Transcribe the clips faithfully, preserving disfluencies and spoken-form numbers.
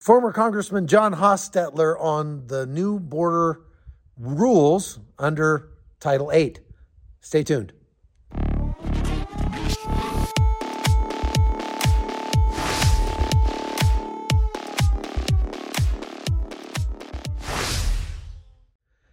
Former Congressman John Hostetler on the new border rules under Title eight. Stay tuned.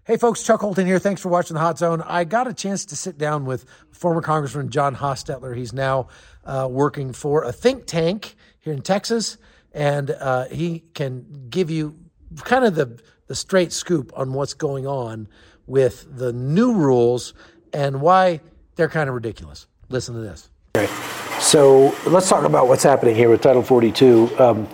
Hey folks, Chuck Holton here. Thanks for watching The Hot Zone. I got a chance to sit down with former Congressman John Hostetler. He's now uh, working for a think tank here in Texas, and uh, he can give you kind of the, the straight scoop on what's going on with the new rules and why they're kind of ridiculous. Listen to this. All right. So let's talk about what's happening here with Title forty-two. Um,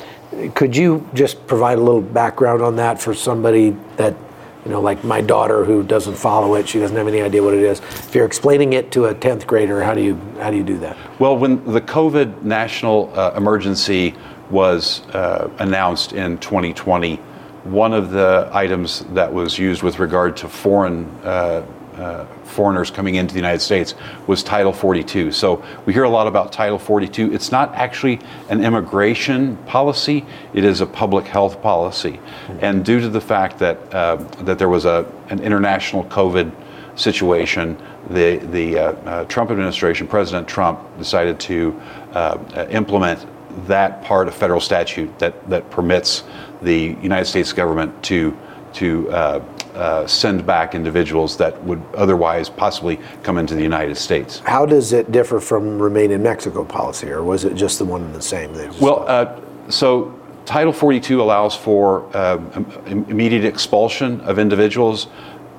could you just provide a little background on that for somebody that, you know, like my daughter who doesn't follow it, she doesn't have any idea what it is. If you're explaining it to a tenth grader, how do you how do you do that? Well, when the COVID national uh, emergency was uh, announced in twenty twenty, one of the items that was used with regard to foreign uh, uh, foreigners coming into the United States was Title forty-two. So we hear a lot about Title forty-two. It's not actually an immigration policy. It is a public health policy. Mm-hmm. And due to the fact that uh, that there was a an international COVID situation, the the uh, uh, Trump administration, President Trump, decided to uh, implement that part of federal statute that, that permits the United States government to to uh, uh, send back individuals that would otherwise possibly come into the United States. How does it differ from Remain in Mexico policy, or was it just the one and the same? Well, uh, so Title forty-two allows for uh, immediate expulsion of individuals.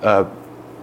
Uh,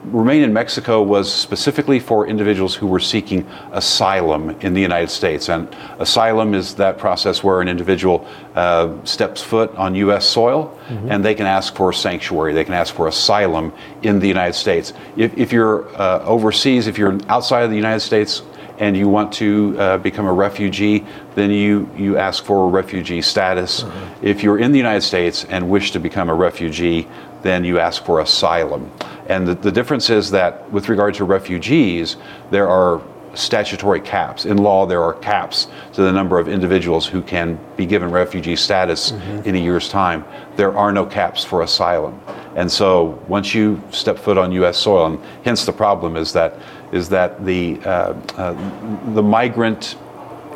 Remain in Mexico was specifically for individuals who were seeking asylum in the United States. And asylum is that process where an individual uh, steps foot on U S soil, mm-hmm. and they can ask for sanctuary. They can ask for asylum in the United States. If, if you're uh, overseas, if you're outside of the United States and you want to uh, become a refugee, then you, you ask for refugee status. Mm-hmm. If you're in the United States and wish to become a refugee, then you ask for asylum. And the, the difference is that with regard to refugees, there are statutory caps. In law, there are caps to the number of individuals who can be given refugee status mm-hmm. in a year's time. There are no caps for asylum. And so once you step foot on U S soil, and hence the problem is that is that the uh, uh, the migrant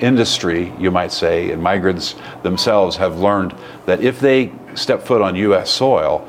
industry, you might say, and migrants themselves have learned that if they step foot on U S soil,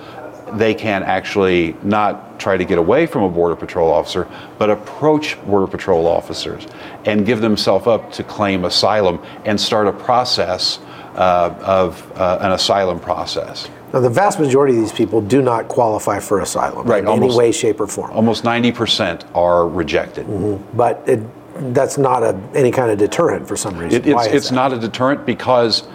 they can actually not try to get away from a Border Patrol officer, but approach Border Patrol officers and give themselves up to claim asylum and start a process uh, of uh, an asylum process. Now, the vast majority of these people do not qualify for asylum right, in almost, any way, shape, or form. Almost ninety percent are rejected. Mm-hmm. But it, that's not a, any kind of deterrent for some reason. It, it's Why is it's that? Not a deterrent because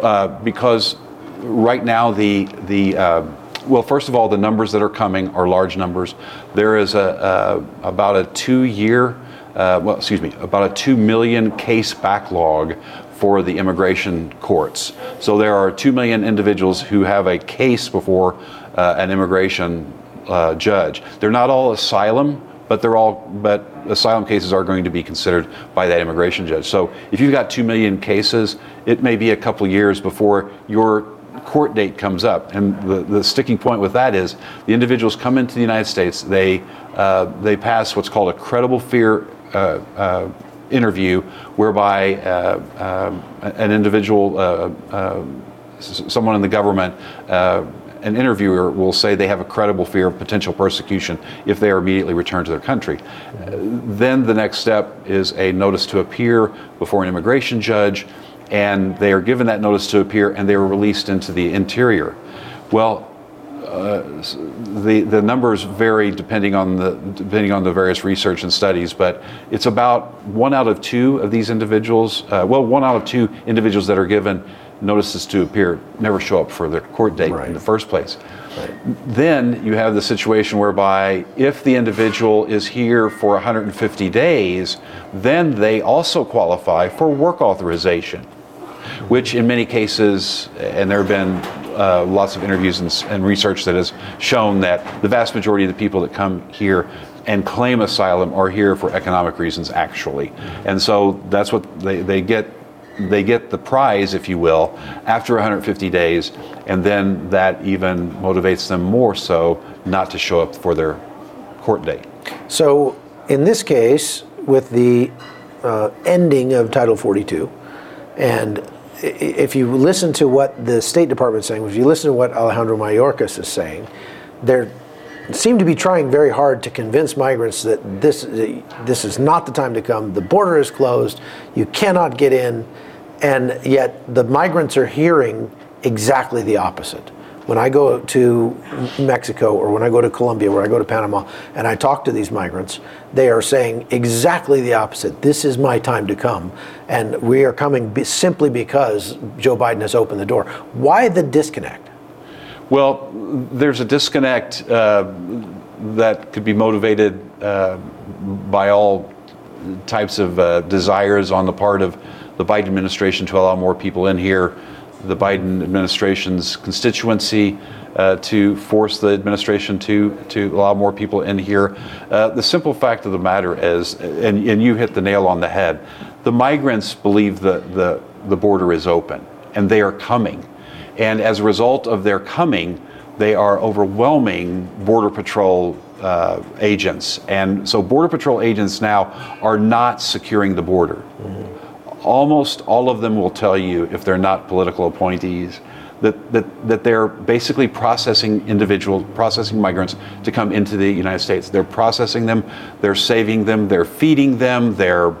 uh, because right now the the uh, Well, first of all, the numbers that are coming are large numbers. There is a, a about a two-year, uh, well, excuse me, about a two million case backlog for the immigration courts. So there are two million individuals who have a case before uh, an immigration uh, judge. They're not all asylum, but they're all but asylum cases are going to be considered by that immigration judge. So if you've got two million cases, it may be a couple years before your court date comes up, and the, the sticking point with that is the individuals come into the United States. They uh, they pass what's called a credible fear uh, uh, interview, whereby uh, uh, an individual, uh, uh, someone in the government, uh, an interviewer will say they have a credible fear of potential persecution if they are immediately returned to their country. Uh, then the next step is a notice to appear before an immigration judge. And they are given that notice to appear, and they are released into the interior. Well, uh, the the numbers vary depending on the depending on the various research and studies, but it's about one out of two of these individuals. Uh, well, one out of two individuals that are given notices to appear never show up for their court date right. in the first place. Right. Then you have the situation whereby if the individual is here for one hundred fifty days, then they also qualify for work authorization, which in many cases, and there have been uh, lots of interviews and, and research that has shown that the vast majority of the people that come here and claim asylum are here for economic reasons actually. And so that's what they, they get they get the prize, if you will, after one hundred fifty days, and then that even motivates them more so not to show up for their court date. So in this case, with the uh, ending of Title forty-two, and if you listen to what the State Department is saying, if you listen to what Alejandro Mayorkas is saying, they seem to be trying very hard to convince migrants that this, this is not the time to come, the border is closed, you cannot get in, and yet the migrants are hearing exactly the opposite. When I go to Mexico or when I go to Colombia, where I go to Panama, and I talk to these migrants, they are saying exactly the opposite. This is my time to come, and we are coming be- simply because Joe Biden has opened the door. Why the disconnect? Well, there's a disconnect uh, that could be motivated uh, by all types of uh, desires on the part of the Biden administration to allow more people in here, the Biden administration's constituency uh, to force the administration to to allow more people in here. Uh, the simple fact of the matter is, and, and you hit the nail on the head, the migrants believe that the, the border is open and they are coming. And as a result of their coming, they are overwhelming Border Patrol uh, agents. And so Border Patrol agents now are not securing the border. Mm-hmm. Almost all of them will tell you, if they're not political appointees, that, that that they're basically processing individuals, processing migrants to come into the United States. They're processing them, they're saving them, they're feeding them, they're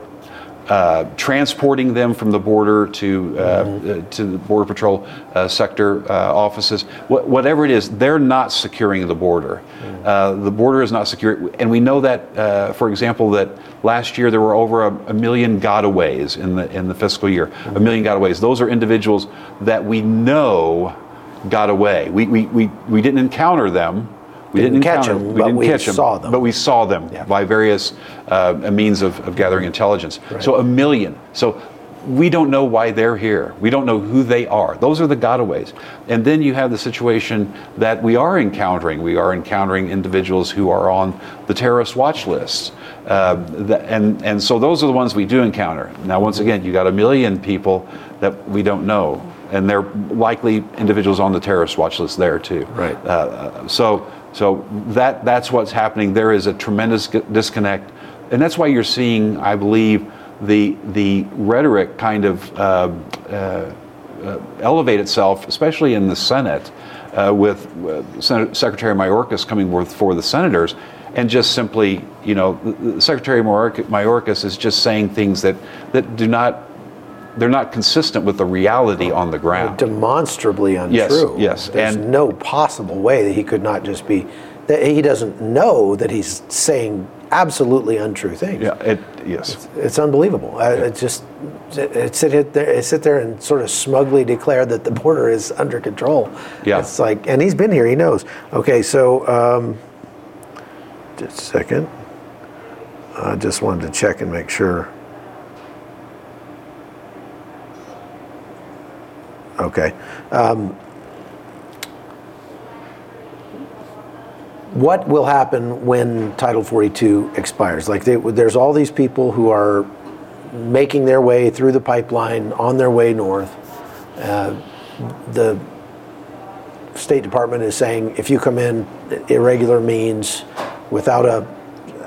uh, transporting them from the border to uh, mm-hmm. uh, to the Border Patrol uh, sector uh, offices. Wh- whatever it is, they're not securing the border. Mm-hmm. Uh, the border is not secure, and we know that, uh, for example, that last year there were over a, a million gotaways in the in the fiscal year. Mm-hmm. A million gotaways. Those are individuals that we know got away. We we we, we didn't encounter them. We didn't, didn't catch them, we but didn't we catch saw them. them. But we saw them yeah. by various uh, means of, of gathering intelligence. Right. So a million. So we don't know why they're here. We don't know who they are. Those are the gotaways. And then you have the situation that we are encountering. We are encountering individuals who are on the terrorist watch list. Uh, the, and, and so those are the ones we do encounter. Now, once again, you got a million people that we don't know. And they're likely individuals on the terrorist watch list there, too. Right. Uh, so... So that that's what's happening. There is a tremendous disconnect, and that's why you're seeing, I believe, the the rhetoric kind of uh, uh, elevate itself, especially in the Senate, uh, with uh, Sen- Secretary Mayorkas coming before the senators, and just simply, you know, Secretary Mayorkas is just saying things that, that do not. They're not consistent with the reality on the ground. They're demonstrably untrue. Yes, yes. There's and no possible way that he could not just be, that he doesn't know that he's saying absolutely untrue things. Yeah, it, yes. It's, it's unbelievable. Yeah. It's just, it sit, it there, it sit there and sort of smugly declare that the border is under control. Yeah. It's like, and he's been here, he knows. Okay, so, um, just a second. I just wanted to check and make sure. Okay. Um, what will happen when Title forty-two expires? Like, they, there's all these people who are making their way through the pipeline, on their way north. Uh, the State Department is saying, if you come in irregular means, without a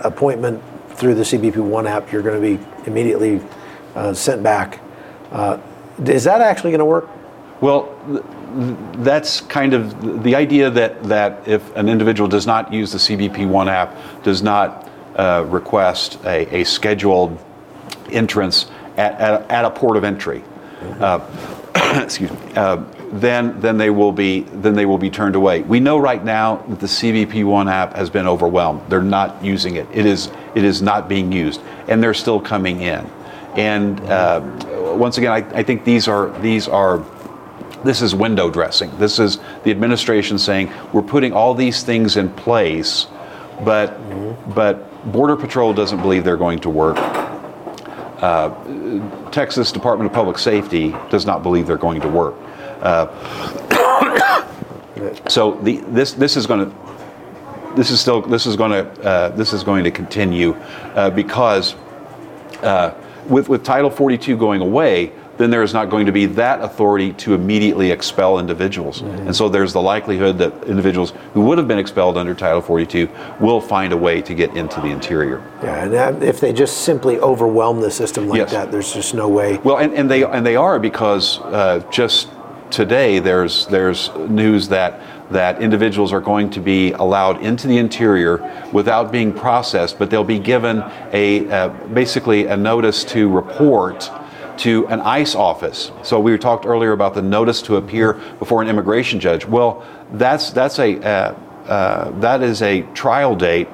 appointment through the C B P One app, you're going to be immediately uh, sent back. Uh, is that actually going to work? Well, that's kind of the idea that, that if an individual does not use the C B P One app, does not uh, request a, a scheduled entrance at, at, at a port of entry, mm-hmm. uh, excuse me, uh, then then they will be then they will be turned away. We know right now that the C B P One app has been overwhelmed. They're not using it. It is it is not being used, and they're still coming in. And uh, once again, I, I think these are these are. This is window dressing. This is the administration saying, we're putting all these things in place, but mm-hmm. but Border Patrol doesn't believe they're going to work. Uh, Texas Department of Public Safety does not believe they're going to work. Uh, so the, this this is going to this is still this is going to uh, this is going to continue uh, because uh, with with Title forty-two going away. then there is not going to be that authority to immediately expel individuals. Mm-hmm. And so there's the likelihood that individuals who would have been expelled under Title forty-two will find a way to get into the interior. Yeah, and that, if they just simply overwhelm the system like yes. that, there's just no way. Well, and, and they and they are, because uh, just today there's there's news that that individuals are going to be allowed into the interior without being processed, but they'll be given a uh, basically a notice to report to an ICE office. So we talked earlier about the notice to appear before an immigration judge. Well, that's that's a uh, uh, that is a trial date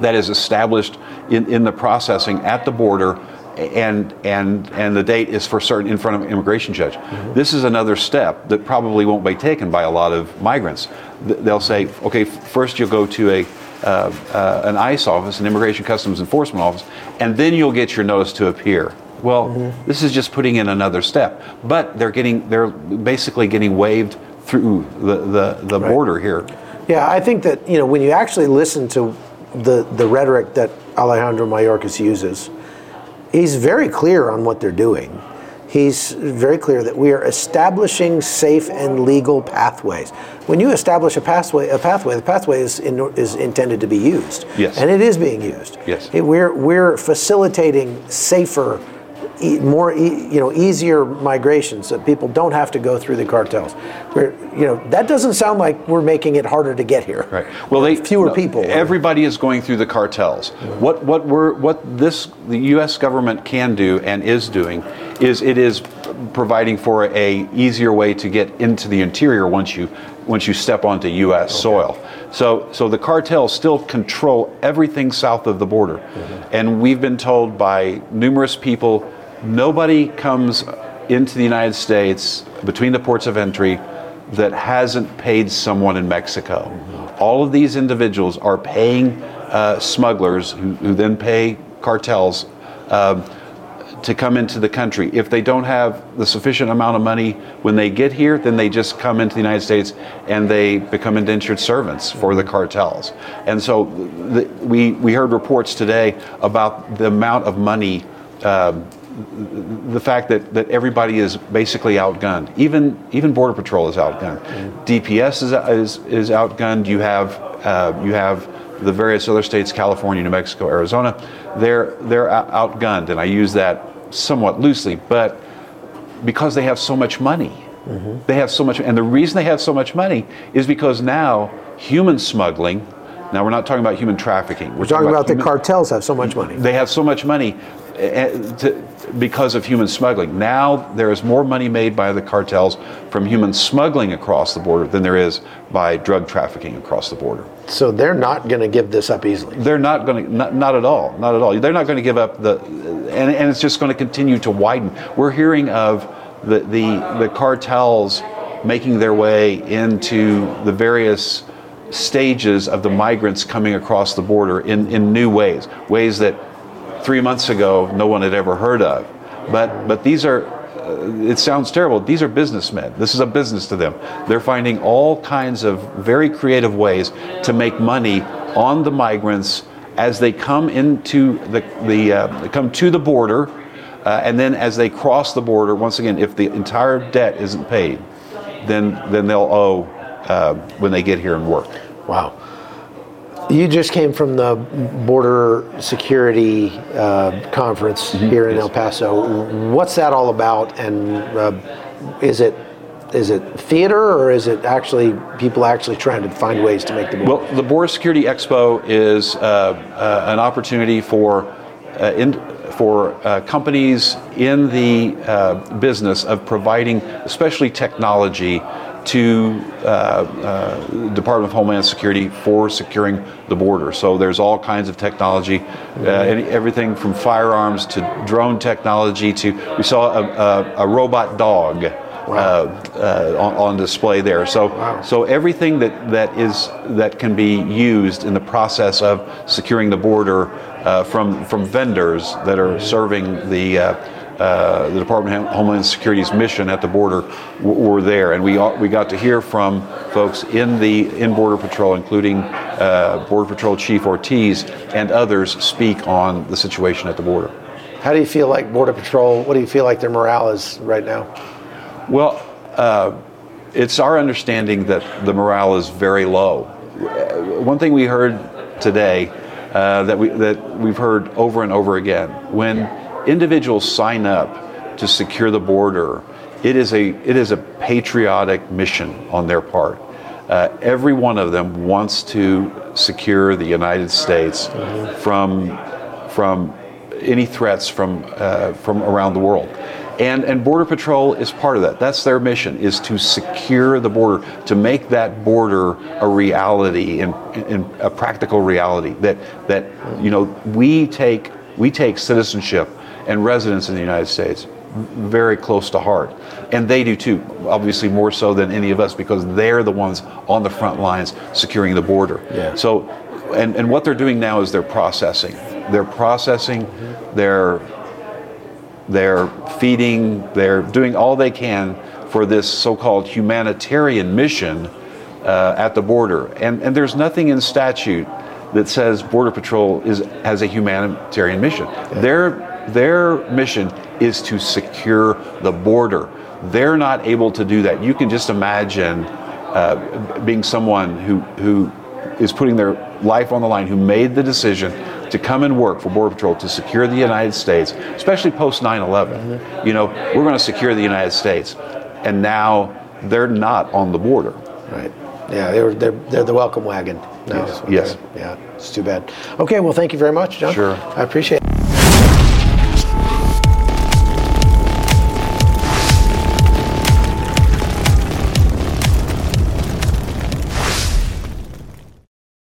that is established in, in the processing at the border, and and and the date is for certain in front of an immigration judge. Mm-hmm. This is another step that probably won't be taken by a lot of migrants. They'll say, okay, first you'll go to a uh, uh, an ICE office, an Immigration Customs Enforcement office, and then you'll get your notice to appear. Well, mm-hmm. this is just putting in another step, but they're getting they're basically getting waved through the, the, the right. border here. Yeah, I think that, you know, when you actually listen to the, the rhetoric that Alejandro Mayorkas uses, he's very clear on what they're doing. He's very clear that we are establishing safe and legal pathways. When you establish a pathway, a pathway, the pathway is in, is intended to be used. Yes. And it is being used. Yes. It, we're we're facilitating safer, E- more, e- you know, easier migrations, so people don't have to go through the cartels. We're, you know, that doesn't sound like we're making it harder to get here. Right. Well, they, fewer no, people. Everybody is going through the cartels. Mm-hmm. What what we're what this the U S government can do and is doing is it is providing for a easier way to get into the interior once you once you step onto U S Okay. soil. So so the cartels still control everything south of the border, mm-hmm. and we've been told by numerous people, nobody comes into the United States between the ports of entry that hasn't paid someone in Mexico. Mm-hmm. All of these individuals are paying uh, smugglers who, who then pay cartels um, to come into the country. If they don't have the sufficient amount of money when they get here, then they just come into the United States and they become indentured servants for the cartels. And so the, we, we heard reports today about the amount of money um, the fact that, that everybody is basically outgunned. Even even Border Patrol is outgunned. D P S is is, is outgunned. You have uh, you have the various other states, California, New Mexico, Arizona. They're they're outgunned, and I use that somewhat loosely, but because they have so much money, mm-hmm. they have so much, and the reason they have so much money is because now human smuggling. Now we're not talking about human trafficking. We're, we're talking, talking about, about human, the cartels have so much money. They have so much money. To, because of human smuggling. Now there is more money made by the cartels from human smuggling across the border than there is by drug trafficking across the border. So they're not going to give this up easily. They're not going to, not, not at all, not at all. They're not going to give up the, and, and it's just going to continue to widen. We're hearing of the, the, the cartels making their way into the various stages of the migrants coming across the border in, in new ways, ways that three months ago no one had ever heard of. But but these are, uh, it sounds terrible, these are businessmen. This is a business to them. They're finding all kinds of very creative ways to make money on the migrants as they come into the, the uh, come to the border, uh, and then as they cross the border, once again, if the entire debt isn't paid, then, then they'll owe uh, when they get here and work. Wow. You just came from the border security uh, conference mm-hmm. here in yes. El Paso. What's that all about? And uh, is it is it theater, or is it actually people actually trying to find ways to make the border? Well, the Border Security Expo is uh, uh, an opportunity for uh, in, for uh, companies in the uh, business of providing, especially technology, to uh, uh, Department of Homeland Security for securing the border. So there's all kinds of technology, uh, everything from firearms to drone technology to, we saw a, a, a robot dog wow. uh, uh, on, on display there. So wow. so everything that, that is that can be used in the process of securing the border uh, from, from vendors that are serving the uh, Uh, the Department of Homeland Security's mission at the border w- were there, and we we got to hear from folks in the in Border Patrol, including uh, Border Patrol Chief Ortiz and others, speak on the situation at the border. How do you feel like Border Patrol, what do you feel like their morale is right now? Well, uh, it's our understanding that the morale is very low. One thing we heard today uh, that, we, that we've heard over and over again, when individuals sign up to secure the border, it is a it is a patriotic mission on their part. Uh, every one of them wants to secure the United States mm-hmm. from from any threats from uh, from around the world, and and Border Patrol is part of that. That's their mission, is to secure the border, to make that border a reality and a practical reality. That that you know we take we take citizenship and residence in the United States very close to heart, and they do too, obviously more so than any of us, because they're the ones on the front lines securing the border. Yeah. So, and, and what they're doing now is they're processing. They're processing, mm-hmm. they're, they're feeding, they're doing all they can for this so-called humanitarian mission uh, at the border. And, and there's nothing in statute that says Border Patrol is has a humanitarian mission. Yeah. Their, their mission is to secure the border. They're not able to do that. You can just imagine uh, being someone who who is putting their life on the line, who made the decision to come and work for Border Patrol to secure the United States, especially post nine eleven. Mm-hmm. You know, we're going to secure the United States, and now they're not on the border. Right. Yeah, they're they're, they're the welcome wagon now. Yes. Okay. Yes. Yeah. It's too bad. Okay. Well, thank you very much, John. Sure. I appreciate it.